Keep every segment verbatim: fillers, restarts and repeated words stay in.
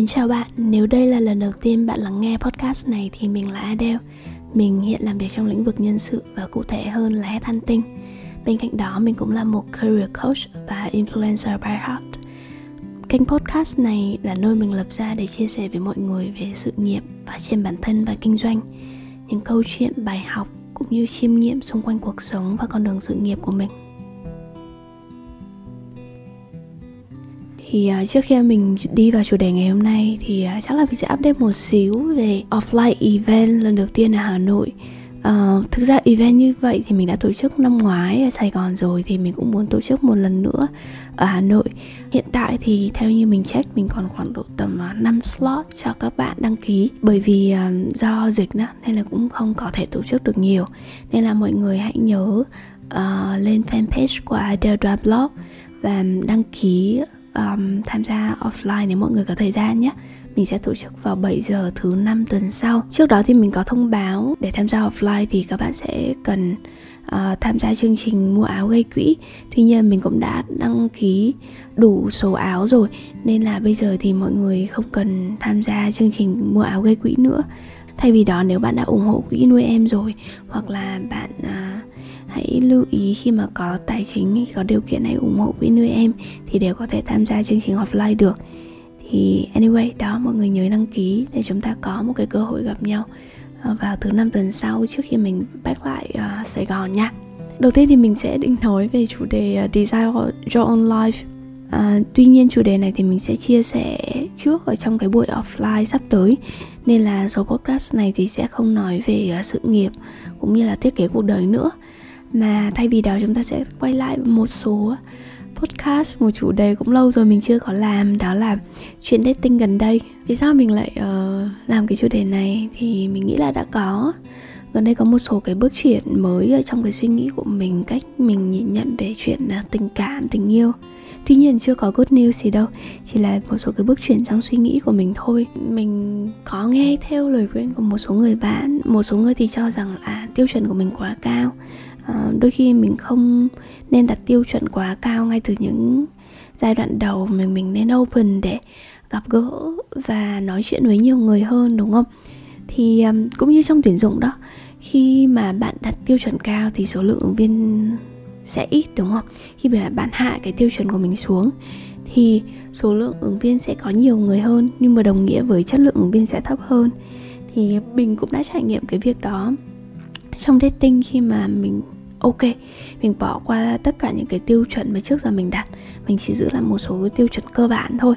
Xin chào bạn, nếu đây là lần đầu tiên bạn lắng nghe podcast này thì mình là Adele. Mình hiện làm việc trong lĩnh vực nhân sự và cụ thể hơn là head hunting. Bên cạnh đó mình cũng là một career coach và influencer by heart. Kênh podcast này là nơi mình lập ra để chia sẻ với mọi người về sự nghiệp, phát triển bản thân và kinh doanh, những câu chuyện, bài học cũng như chiêm nghiệm xung quanh cuộc sống và con đường sự nghiệp của mình. Thì trước khi mình đi vào chủ đề ngày hôm nay thì chắc là mình sẽ update một xíu về offline event lần đầu tiên ở Hà Nội. Uh, thực ra event như vậy thì mình đã tổ chức năm ngoái ở Sài Gòn rồi, thì mình cũng muốn tổ chức một lần nữa ở Hà Nội. Hiện tại thì theo như mình check, mình còn khoảng độ tầm năm slot cho các bạn đăng ký. Bởi vì uh, do dịch đó, nên là cũng không có thể tổ chức được nhiều. Nên là mọi người hãy nhớ uh, lên fanpage của Adelda Blog và đăng ký um, tham gia offline nếu mọi người có thời gian nhé. Mình sẽ tổ chức vào bảy giờ thứ năm tuần sau. Trước đó thì mình có thông báo để tham gia offline thì các bạn sẽ cần uh, tham gia chương trình mua áo gây quỹ. Tuy nhiên mình cũng đã đăng ký đủ số áo rồi, nên là bây giờ thì mọi người không cần tham gia chương trình mua áo gây quỹ nữa. Thay vì đó, nếu bạn đã ủng hộ quỹ nuôi em rồi, hoặc là bạn uh, hãy lưu ý khi mà có tài chính, có điều kiện hãy ủng hộ quỹ nuôi em thì đều có thể tham gia chương trình offline được. Thì anyway, đó, mọi người nhớ đăng ký để chúng ta có một cái cơ hội gặp nhau vào thứ năm tuần sau trước khi mình back lại uh, Sài Gòn nha. Đầu tiên thì mình sẽ định nói về chủ đề uh, Design Your Own Life. Uh, tuy nhiên chủ đề này thì mình sẽ chia sẻ trước ở trong cái buổi offline sắp tới. Nên là số podcast này thì sẽ không nói về uh, sự nghiệp cũng như là thiết kế cuộc đời nữa. Mà thay vì đó chúng ta sẽ quay lại một số podcast, một chủ đề cũng lâu rồi mình chưa có làm, đó là chuyện dating gần đây. Vì sao mình lại uh, làm cái chủ đề này thì mình nghĩ là đã có gần đây có một số cái bước chuyển mới ở trong cái suy nghĩ của mình, cách mình nhìn nhận về chuyện uh, tình cảm, tình yêu. Tuy nhiên chưa có good news gì đâu, chỉ là một số cái bước chuyển trong suy nghĩ của mình thôi. Mình có nghe theo lời khuyên của một số người bạn, một số người thì cho rằng là tiêu chuẩn của mình quá cao. À, đôi khi mình không nên đặt tiêu chuẩn quá cao ngay từ những giai đoạn đầu, mình mình nên open để gặp gỡ và nói chuyện với nhiều người hơn, đúng không? Thì cũng như trong tuyển dụng đó, khi mà bạn đặt tiêu chuẩn cao thì số lượng ứng viên sẽ ít, đúng không? Khi mà bạn hạ cái tiêu chuẩn của mình xuống thì số lượng ứng viên sẽ có nhiều người hơn, nhưng mà đồng nghĩa với chất lượng ứng viên sẽ thấp hơn. Thì mình cũng đã trải nghiệm cái việc đó trong dating, khi mà mình ok, mình bỏ qua tất cả những cái tiêu chuẩn mà trước giờ mình đặt, mình chỉ giữ lại một số tiêu chuẩn cơ bản thôi,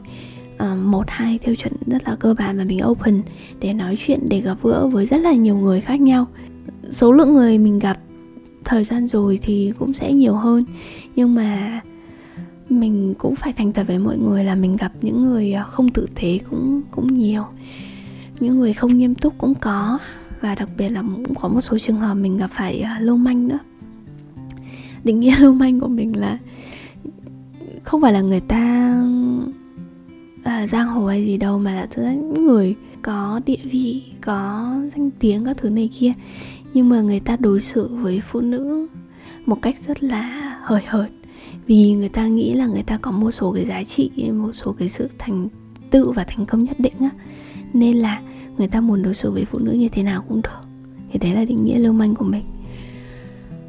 à, một hai tiêu chuẩn rất là cơ bản, và mình open để nói chuyện, để gặp gỡ với rất là nhiều người khác nhau. Số lượng người mình gặp thời gian rồi thì cũng sẽ nhiều hơn, nhưng mà mình cũng phải thành thật với mọi người là mình gặp những người không tử tế cũng cũng nhiều, những người không nghiêm túc cũng có. Và đặc biệt là cũng có một số trường hợp mình gặp phải uh, lưu manh nữa. Định nghĩa lưu manh của mình là không phải là người ta uh, giang hồ hay gì đâu, mà là những người có địa vị, có danh tiếng, các thứ này kia, nhưng mà người ta đối xử với phụ nữ một cách rất là hời hợt. Vì người ta nghĩ là người ta có một số cái giá trị, một số cái sự thành tựu và thành công nhất định á, nên là người ta muốn đối xử với phụ nữ như thế nào cũng được. Thì đấy là định nghĩa lưu manh của mình.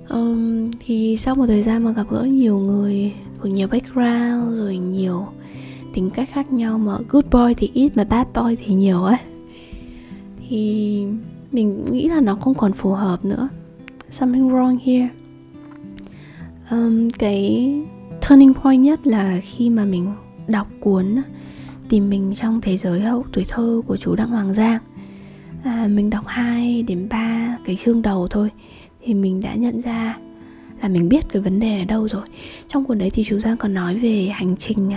um, Thì sau một thời gian mà gặp gỡ nhiều người với nhiều background, rồi nhiều tính cách khác nhau, mà good boy thì ít mà bad boy thì nhiều ấy, thì mình nghĩ là nó không còn phù hợp nữa. Something wrong here. um, Cái turning point nhất là khi mà mình đọc cuốn Tìm Mình Trong Thế Giới Hậu Tuổi Thơ của chú Đặng Hoàng Giang. à, Mình đọc hai đến ba cái chương đầu thôi thì mình đã nhận ra là mình biết cái vấn đề ở đâu rồi. Trong cuốn đấy thì chú Giang còn nói về hành trình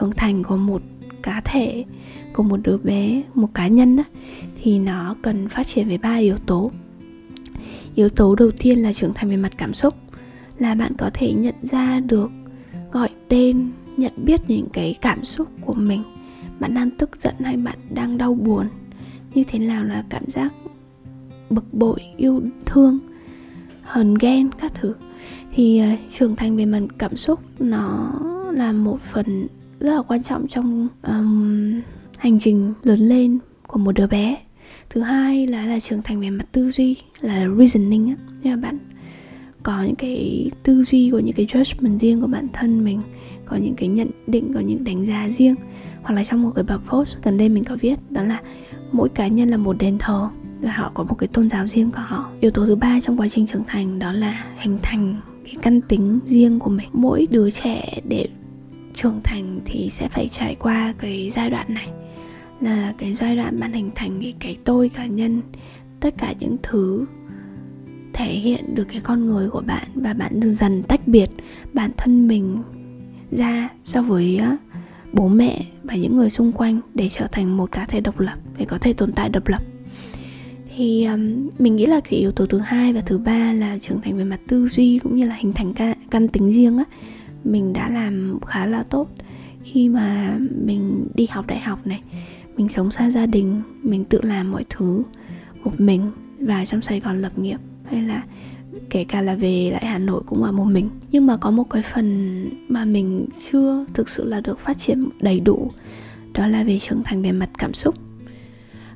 trưởng thành của một cá thể, của một đứa bé, một cá nhân đó, thì nó cần phát triển về ba yếu tố. Yếu tố đầu tiên là trưởng thành về mặt cảm xúc, là bạn có thể nhận ra được, gọi tên, nhận biết những cái cảm xúc của mình. Bạn đang tức giận hay bạn đang đau buồn, như thế nào là cảm giác bực bội, yêu thương, hờn ghen, các thứ. Thì uh, trưởng thành về mặt cảm xúc nó là một phần rất là quan trọng trong um, hành trình lớn lên của một đứa bé. Thứ hai là là trưởng thành về mặt tư duy, là reasoning á. Nên là bạn có những cái tư duy, của những cái judgment riêng của bản thân mình, có những cái nhận định, có những đánh giá riêng. Hoặc là trong một cái blog post gần đây mình có viết, đó là mỗi cá nhân là một đền thờ và họ có một cái tôn giáo riêng của họ. Yếu tố thứ ba trong quá trình trưởng thành đó là hình thành cái căn tính riêng của mình. Mỗi đứa trẻ để trưởng thành thì sẽ phải trải qua cái giai đoạn này, là cái giai đoạn bạn hình thành cái, cái tôi cá nhân, tất cả những thứ thể hiện được cái con người của bạn, và bạn dần tách biệt bản thân mình ra so với bố mẹ và những người xung quanh để trở thành một cá thể độc lập, để có thể tồn tại độc lập. Thì um, mình nghĩ là cái yếu tố thứ hai và thứ ba là trưởng thành về mặt tư duy cũng như là hình thành ca, căn tính riêng á, mình đã làm khá là tốt khi mà mình đi học đại học này, mình sống xa gia đình, mình tự làm mọi thứ một mình và trong Sài Gòn lập nghiệp, hay là kể cả là về lại Hà Nội cũng là một mình. Nhưng mà có một cái phần mà mình chưa thực sự là được phát triển đầy đủ, đó là về trưởng thành về mặt cảm xúc.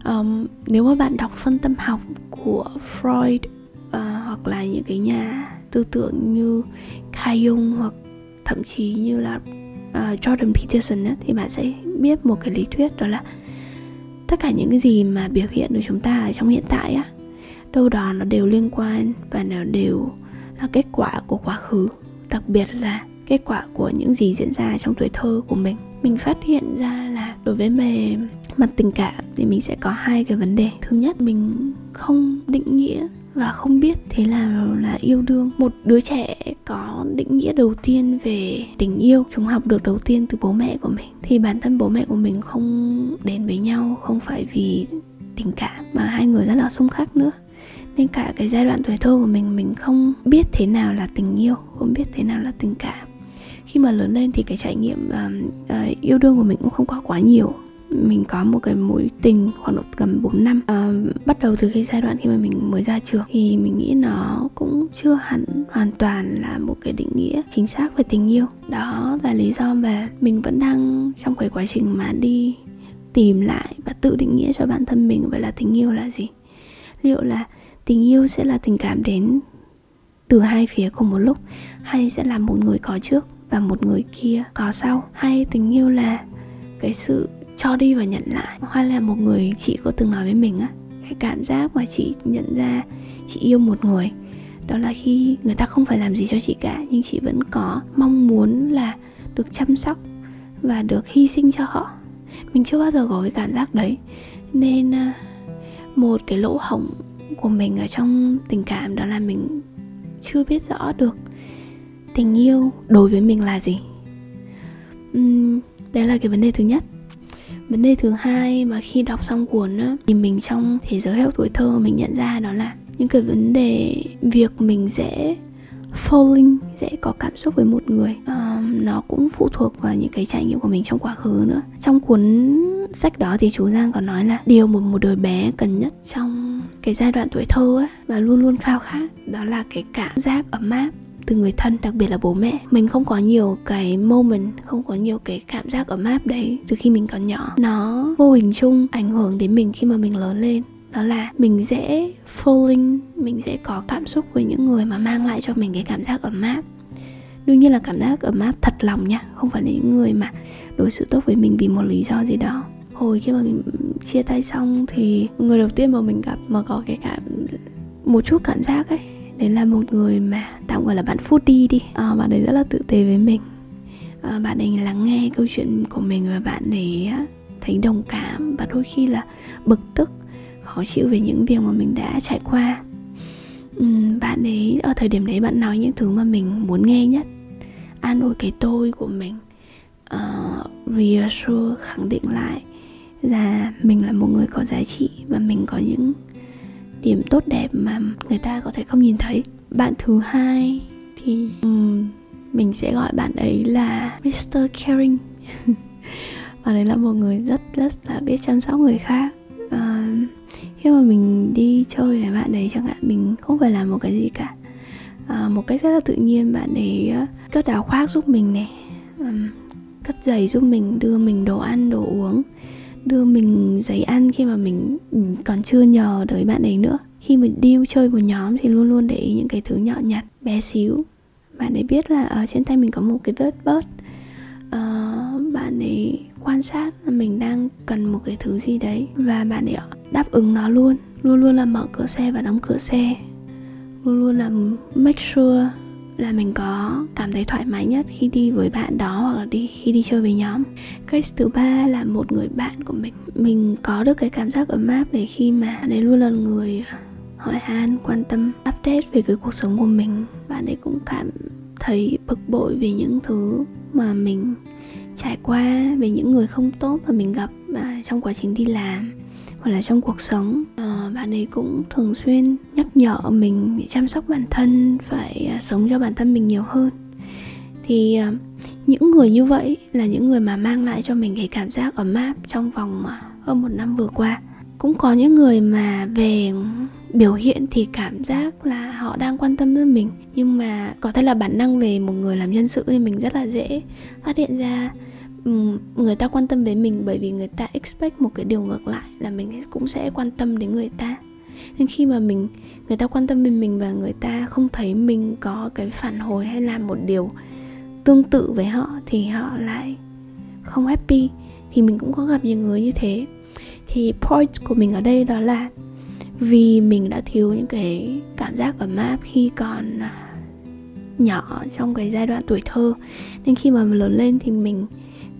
Um, nếu mà bạn đọc phân tâm học của Freud uh, hoặc là những cái nhà tư tưởng như Kayung hoặc thậm chí như là uh, Jordan Peterson ấy, thì bạn sẽ biết một cái lý thuyết, đó là tất cả những cái gì mà biểu hiện của chúng ta ở trong hiện tại á, đâu đó nó đều liên quan và nó đều là kết quả của quá khứ, đặc biệt là kết quả của những gì diễn ra trong tuổi thơ của mình. Mình phát hiện ra là đối với về mặt tình cảm thì mình sẽ có hai cái vấn đề. Thứ nhất, mình không định nghĩa và không biết thế là là yêu đương. Một đứa trẻ có định nghĩa đầu tiên về tình yêu, chúng học được đầu tiên từ bố mẹ của mình. Thì bản thân bố mẹ của mình không đến với nhau không phải vì tình cảm, mà hai người rất là xung khắc nữa. Nên cả cái giai đoạn tuổi thơ của mình, mình không biết thế nào là tình yêu, không biết thế nào là tình cảm. Khi mà lớn lên thì cái trải nghiệm uh, uh, yêu đương của mình cũng không có quá nhiều. Mình có một cái mối tình khoảng độ gần bốn năm, uh, bắt đầu từ cái giai đoạn khi mà mình mới ra trường. Thì mình nghĩ nó cũng chưa hẳn hoàn toàn là một cái định nghĩa chính xác về tình yêu. Đó là lý do mà mình vẫn đang trong cái quá trình mà đi tìm lại và tự định nghĩa cho bản thân mình. Vậy là tình yêu là gì? Liệu là tình yêu sẽ là tình cảm đến từ hai phía cùng một lúc, hay sẽ là một người có trước và một người kia có sau, hay tình yêu là cái sự cho đi và nhận lại? Hay là một người chị có từng nói với mình á, cái cảm giác mà chị nhận ra chị yêu một người, đó là khi người ta không phải làm gì cho chị cả, nhưng chị vẫn có mong muốn là được chăm sóc và được hy sinh cho họ. Mình chưa bao giờ có cái cảm giác đấy. Nên một cái lỗ hổng của mình ở trong tình cảm đó là mình chưa biết rõ được tình yêu đối với mình là gì. uhm, Đấy là cái vấn đề thứ nhất. Vấn đề thứ hai mà khi đọc xong cuốn á, thì mình trong thế giới học tuổi thơ mình nhận ra đó là những cái vấn đề việc mình dễ falling, dễ có cảm xúc với một người, uh, nó cũng phụ thuộc vào những cái trải nghiệm của mình trong quá khứ nữa. Trong cuốn sách đó thì chú Giang có nói là điều một một đứa bé cần nhất trong cái giai đoạn tuổi thơ á, và luôn luôn khao khát, đó là cái cảm giác ấm áp từ người thân, đặc biệt là bố mẹ. Mình không có nhiều cái moment, không có nhiều cái cảm giác ấm áp đấy từ khi mình còn nhỏ. Nó vô hình chung ảnh hưởng đến mình khi mà mình lớn lên, đó là mình dễ falling, mình dễ có cảm xúc với những người mà mang lại cho mình cái cảm giác ấm áp. Đương nhiên là cảm giác ấm áp thật lòng nha, không phải là những người mà đối xử tốt với mình vì một lý do gì đó. Hồi khi mà mình chia tay xong thì người đầu tiên mà mình gặp mà có cái cảm một chút cảm giác ấy, đấy là một người mà tạm gọi là bạn foodie đi. À, bạn ấy rất là tự tế với mình, à, bạn ấy lắng nghe câu chuyện của mình và bạn ấy thấy đồng cảm và đôi khi là bực tức, khó chịu về những việc mà mình đã trải qua. uhm, Bạn ấy ở thời điểm đấy bạn nói những thứ mà mình muốn nghe nhất, an ủi cái tôi của mình, uh, reassure, khẳng định lại là mình là một người có giá trị và mình có những điểm tốt đẹp mà người ta có thể không nhìn thấy. Bạn thứ hai thì um, mình sẽ gọi bạn ấy là mít-tơ Caring. Bạn ấy là một người rất rất là biết chăm sóc người khác. Uh, khi mà mình đi chơi với bạn ấy chẳng hạn, mình không phải làm một cái gì cả, uh, một cách rất là tự nhiên bạn ấy uh, cất áo khoác giúp mình này, um, cất giày giúp mình, đưa mình đồ ăn đồ uống, đưa mình giấy ăn khi mà mình còn chưa nhờ tới bạn ấy nữa. Khi mình deal chơi một nhóm thì luôn luôn để ý những cái thứ nhỏ nhặt, bé xíu. Bạn ấy biết là ở trên tay mình có một cái vết bớt. Uh, bạn ấy quan sát là mình đang cần một cái thứ gì đấy và bạn ấy đáp ứng nó luôn. Luôn luôn là mở cửa xe và đóng cửa xe. Luôn luôn là make sure là mình có cảm thấy thoải mái nhất khi đi với bạn đó hoặc là đi khi đi chơi với nhóm. Case thứ ba là một người bạn của mình. Mình có được cái cảm giác ấm áp để khi mà bạn ấy luôn là người hỏi han, quan tâm, update về cái cuộc sống của mình. Bạn ấy cũng cảm thấy bực bội về những thứ mà mình trải qua, về những người không tốt mà mình gặp trong quá trình đi làm hoặc là trong cuộc sống. À, bạn ấy cũng thường xuyên nhắc nhở mình phải chăm sóc bản thân, phải sống cho bản thân mình nhiều hơn. Thì à, những người như vậy là những người mà mang lại cho mình cái cảm giác ấm áp trong vòng hơn một năm vừa qua. Cũng có những người mà về biểu hiện thì cảm giác là họ đang quan tâm đến mình, nhưng mà có thể là bản năng về một người làm nhân sự nên mình rất là dễ phát hiện ra người ta quan tâm đến mình, bởi vì người ta expect một cái điều ngược lại là mình cũng sẽ quan tâm đến người ta. Nên khi mà mình người ta quan tâm đến mình và người ta không thấy mình có cái phản hồi hay làm một điều tương tự với họ thì họ lại không happy. Thì mình cũng có gặp nhiều người như thế. Thì point của mình ở đây đó là vì mình đã thiếu những cái cảm giác ấm áp khi còn nhỏ, trong cái giai đoạn tuổi thơ, nên khi mà mình lớn lên thì mình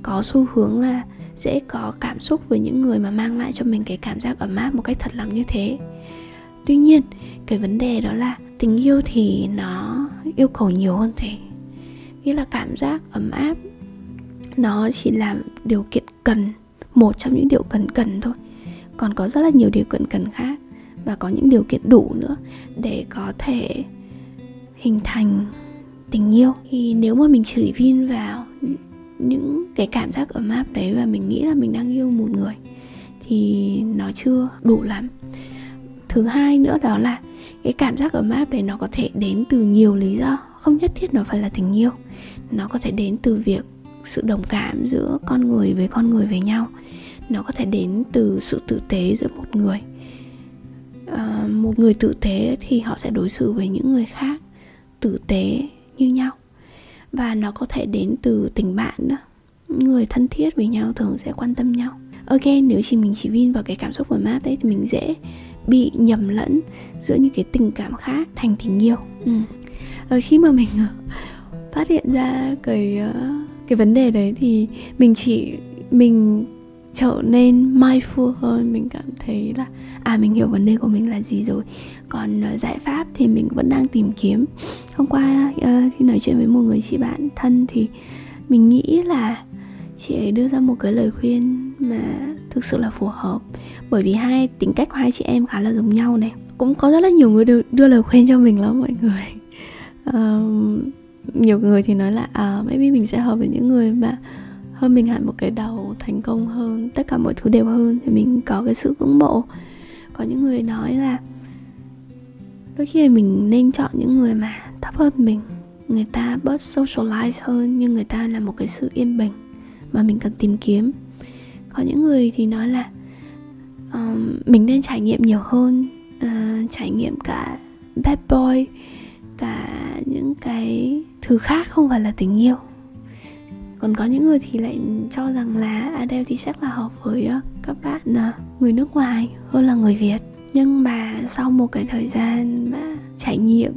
có xu hướng là dễ có cảm xúc với những người mà mang lại cho mình cái cảm giác ấm áp một cách thật lòng như thế. Tuy nhiên, cái vấn đề đó là tình yêu thì nó yêu cầu nhiều hơn thế. Nghĩa là cảm giác ấm áp nó chỉ là điều kiện cần, một trong những điều cần cần thôi. Còn có rất là nhiều điều kiện cần khác và có những điều kiện đủ nữa để có thể hình thành tình yêu. Thì nếu mà mình chỉ vin vào những cái cảm giác ấm áp đấy và mình nghĩ là mình đang yêu một người thì nó chưa đủ lắm. Thứ hai nữa đó là cái cảm giác ấm áp đấy nó có thể đến từ nhiều lý do, không nhất thiết nó phải là tình yêu. Nó có thể đến từ việc sự đồng cảm giữa con người với con người với nhau. Nó có thể đến từ sự tử tế giữa một người. À, một người tử tế thì họ sẽ đối xử với những người khác tử tế như nhau. Và nó có thể đến từ tình bạn nữa. Người thân thiết với nhau thường sẽ quan tâm nhau. Ok, nếu chỉ mình chỉ vin vào cái cảm xúc ấm áp đấy thì mình dễ bị nhầm lẫn giữa những cái tình cảm khác thành tình yêu. ừ. Ở khi mà mình phát hiện ra cái, cái vấn đề đấy thì mình chỉ mình trở nên mindful hơn. Mình cảm thấy là à, mình hiểu vấn đề của mình là gì rồi. Còn uh, giải pháp thì mình vẫn đang tìm kiếm. Hôm qua uh, khi nói chuyện với một người chị bạn thân thì mình nghĩ là chị ấy đưa ra một cái lời khuyên mà thực sự là phù hợp, bởi vì hai tính cách của hai chị em khá là giống nhau này. Cũng có rất là nhiều người đưa, đưa lời khuyên cho mình lắm mọi người. Uh, nhiều người thì nói là uh, maybe mình sẽ hợp với những người mà hơn mình hẳn một cái đầu, thành công hơn, tất cả mọi thứ đều hơn thì mình có cái sự ngưỡng mộ. Có những người nói là đôi khi mình nên chọn những người mà thấp hơn mình, người ta bớt socialize hơn nhưng người ta là một cái sự yên bình mà mình cần tìm kiếm. Có những người thì nói là um, mình nên trải nghiệm nhiều hơn, uh, trải nghiệm cả bad boy, cả những cái thứ khác không phải là tình yêu. Còn có những người thì lại cho rằng là Adele thì chắc là hợp với các bạn người nước ngoài hơn là người Việt. Nhưng mà sau một cái thời gian mà trải nghiệm,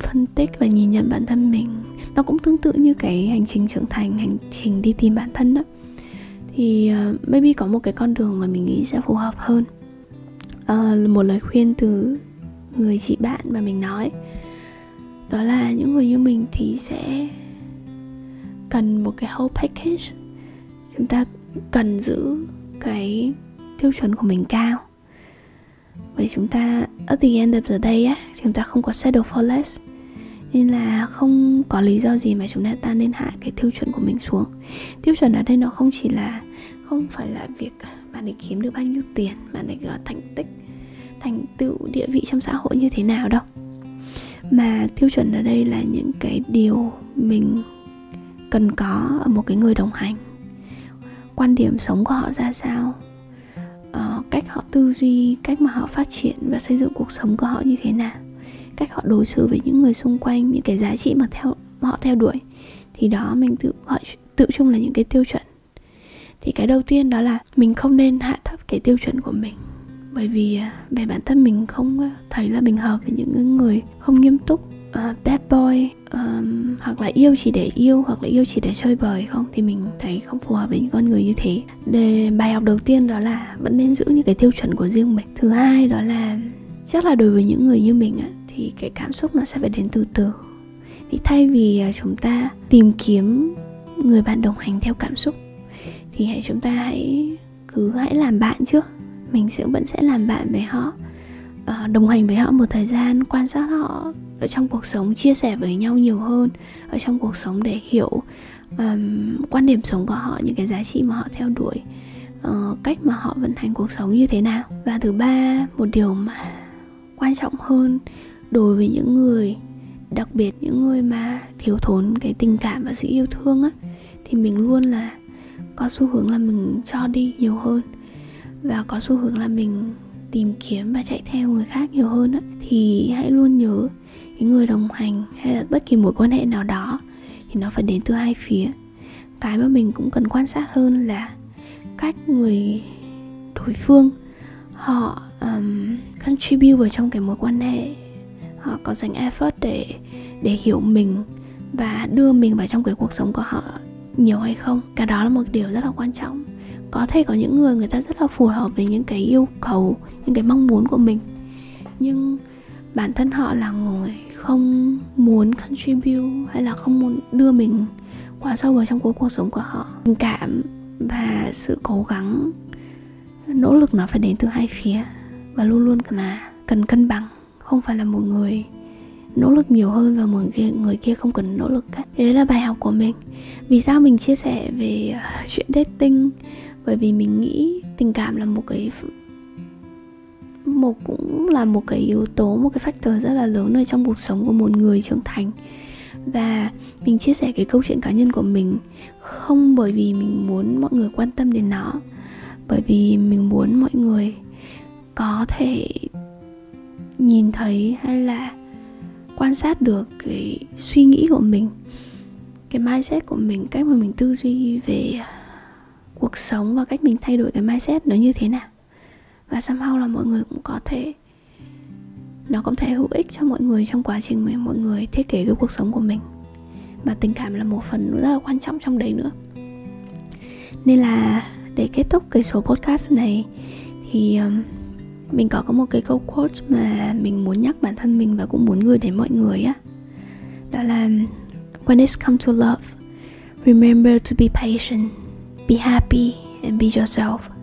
phân tích và nhìn nhận bản thân mình, nó cũng tương tự như cái hành trình trưởng thành, hành trình đi tìm bản thân đó, thì maybe có một cái con đường mà mình nghĩ sẽ phù hợp hơn. À, một lời khuyên từ người chị bạn mà mình nói đó là những người như mình thì sẽ cần một cái whole package. Chúng ta cần giữ cái tiêu chuẩn của mình cao. Bởi chúng ta at the end of the day á, chúng ta không có settle for less. Nên là không có lý do gì mà chúng ta nên hạ cái tiêu chuẩn của mình xuống. Tiêu chuẩn ở đây nó không chỉ là, không phải là việc bạn ấy kiếm được bao nhiêu tiền, bạn ấy thành tích, thành tựu, địa vị trong xã hội như thế nào đâu. Mà tiêu chuẩn ở đây là những cái điều mình cần có ở một cái người đồng hành. Quan điểm sống của họ ra sao, cách họ tư duy, cách mà họ phát triển và xây dựng cuộc sống của họ như thế nào, cách họ đối xử với những người xung quanh, những cái giá trị mà theo mà họ theo đuổi, thì đó mình tự gọi tự chung là những cái tiêu chuẩn. Thì cái đầu tiên đó là mình không nên hạ thấp cái tiêu chuẩn của mình, bởi vì về bản thân mình không thấy là mình hợp với những người không nghiêm túc, uh, bad boy, um, hoặc là yêu chỉ để yêu, hoặc là yêu chỉ để chơi bời không, thì mình thấy không phù hợp với những con người như thế. Để bài học đầu tiên đó là vẫn nên giữ những cái tiêu chuẩn của riêng mình. Thứ hai đó là chắc là đối với những người như mình á, thì cái cảm xúc nó sẽ phải đến từ từ. Thì thay vì chúng ta tìm kiếm người bạn đồng hành theo cảm xúc, thì hãy chúng ta hãy cứ hãy làm bạn trước. Mình sẽ vẫn sẽ làm bạn với họ, đồng hành với họ một thời gian, quan sát họ ở trong cuộc sống, chia sẻ với nhau nhiều hơn ở trong cuộc sống để hiểu um, quan điểm sống của họ, những cái giá trị mà họ theo đuổi, uh, cách mà họ vận hành cuộc sống như thế nào. Và thứ ba, một điều mà quan trọng hơn đối với những người, đặc biệt những người mà thiếu thốn cái tình cảm và sự yêu thương á, thì mình luôn là có xu hướng là mình cho đi nhiều hơn, và có xu hướng là mình tìm kiếm và chạy theo người khác nhiều hơn á. Thì hãy luôn nhớ cái người đồng hành hay là bất kỳ mối quan hệ nào đó thì nó phải đến từ hai phía. Cái mà mình cũng cần quan sát hơn là cách người đối phương họ um, contribute vào trong cái mối quan hệ, họ có dành effort để, để hiểu mình và đưa mình vào trong cái cuộc sống của họ nhiều hay không. Cái đó là một điều rất là quan trọng. Có thể có những người người ta rất là phù hợp với những cái yêu cầu, những cái mong muốn của mình, nhưng bản thân họ là người không muốn contribute hay là không muốn đưa mình quá sâu vào trong cuộc sống của họ. Tình cảm và sự cố gắng, nỗ lực nó phải đến từ hai phía, và luôn luôn là cần cân bằng, không phải là một người nỗ lực nhiều hơn và một người, người kia không cần nỗ lực cả. Đấy là bài học của mình. Vì sao mình chia sẻ về uh, chuyện dating? Bởi vì mình nghĩ tình cảm là một cái một cũng là một cái yếu tố, một cái factor rất là lớn ở trong cuộc sống của một người trưởng thành. Và mình chia sẻ cái câu chuyện cá nhân của mình không bởi vì mình muốn mọi người quan tâm đến nó, bởi vì mình muốn mọi người có thể nhìn thấy hay là quan sát được cái suy nghĩ của mình, cái mindset của mình, cách mà mình tư duy về cuộc sống và cách mình thay đổi cái mindset nó như thế nào. Và somehow là mọi người cũng có thể, nó cũng thể hữu ích cho mọi người trong quá trình mà mọi người thiết kế cái cuộc sống của mình. Mà tình cảm là một phần rất là quan trọng trong đấy nữa. Nên là để kết thúc cái số podcast này thì mình có có một cái câu quote mà mình muốn nhắc bản thân mình và cũng muốn gửi đến mọi người á. Đó là when it comes to love, remember to be patient, be happy and be yourself.